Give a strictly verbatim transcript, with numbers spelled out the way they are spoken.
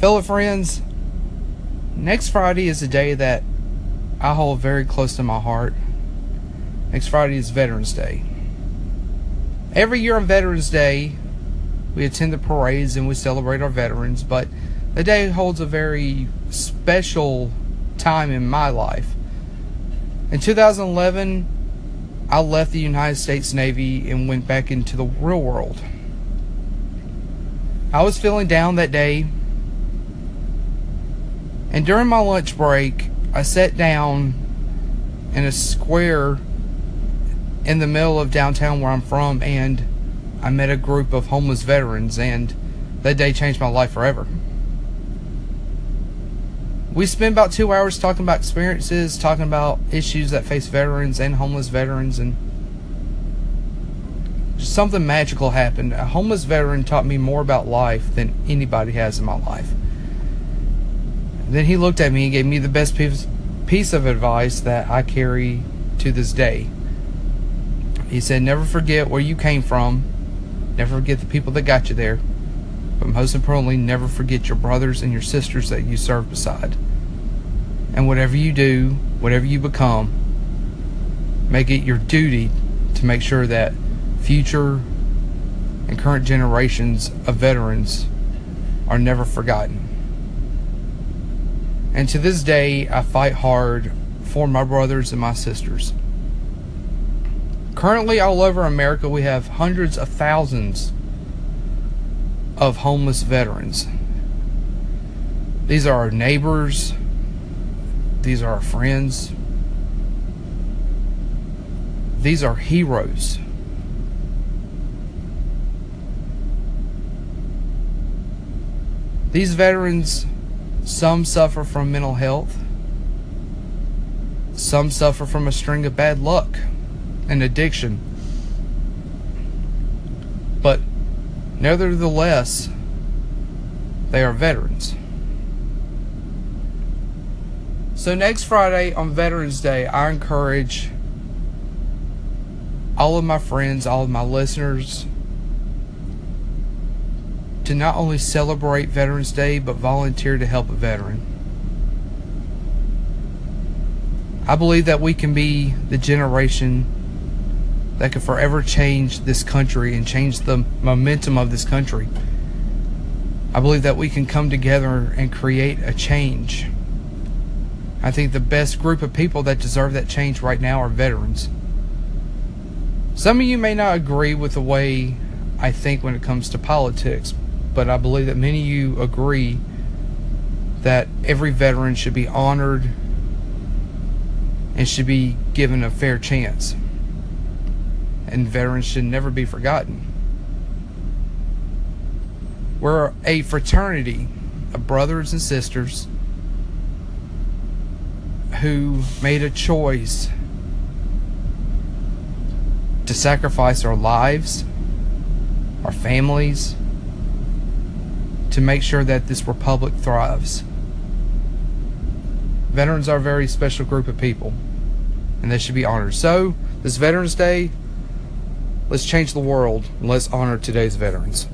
Fellow friends, next Friday is a day that I hold very close to my heart. Next Friday is Veterans Day. Every year on Veterans Day, we attend the parades and we celebrate our veterans, but the day holds a very special time in my life. In two thousand eleven, I left the United States Navy and went back into the real world. I was feeling down that day, and during my lunch break, I sat down in a square in the middle of downtown where I'm from, and I met a group of homeless veterans, and that day changed my life forever. We spent about two hours talking about experiences, talking about issues that face veterans and homeless veterans, and something magical happened. A homeless veteran taught me more about life than anybody has in my life. Then he looked at me and gave me the best piece of advice that I carry to this day. He said, never forget where you came from. Never forget the people that got you there. But most importantly, never forget your brothers and your sisters that you serve beside. And whatever you do, whatever you become, make it your duty to make sure that future and current generations of veterans are never forgotten. And to this day, I fight hard for my brothers and my sisters. Currently, all over America, we have hundreds of thousands of homeless veterans. These are our neighbors. These are our friends. These are heroes. These veterans, some suffer from mental health. Some suffer from a string of bad luck and addiction. But nevertheless, they are veterans. So next Friday on Veterans Day, I encourage all of my friends, all of my listeners, to not only celebrate Veterans Day, but volunteer to help a veteran. I believe that we can be the generation that can forever change this country and change the momentum of this country. I believe that we can come together and create a change. I think the best group of people that deserve that change right now are veterans. Some of you may not agree with the way I think when it comes to politics, but I believe that many of you agree that every veteran should be honored and should be given a fair chance. And veterans should never be forgotten. We're a fraternity of brothers and sisters who made a choice to sacrifice our lives, our families, to make sure that this republic thrives. Veterans are a very special group of people, and they should be honored. So, this Veterans Day, let's change the world, and let's honor today's veterans.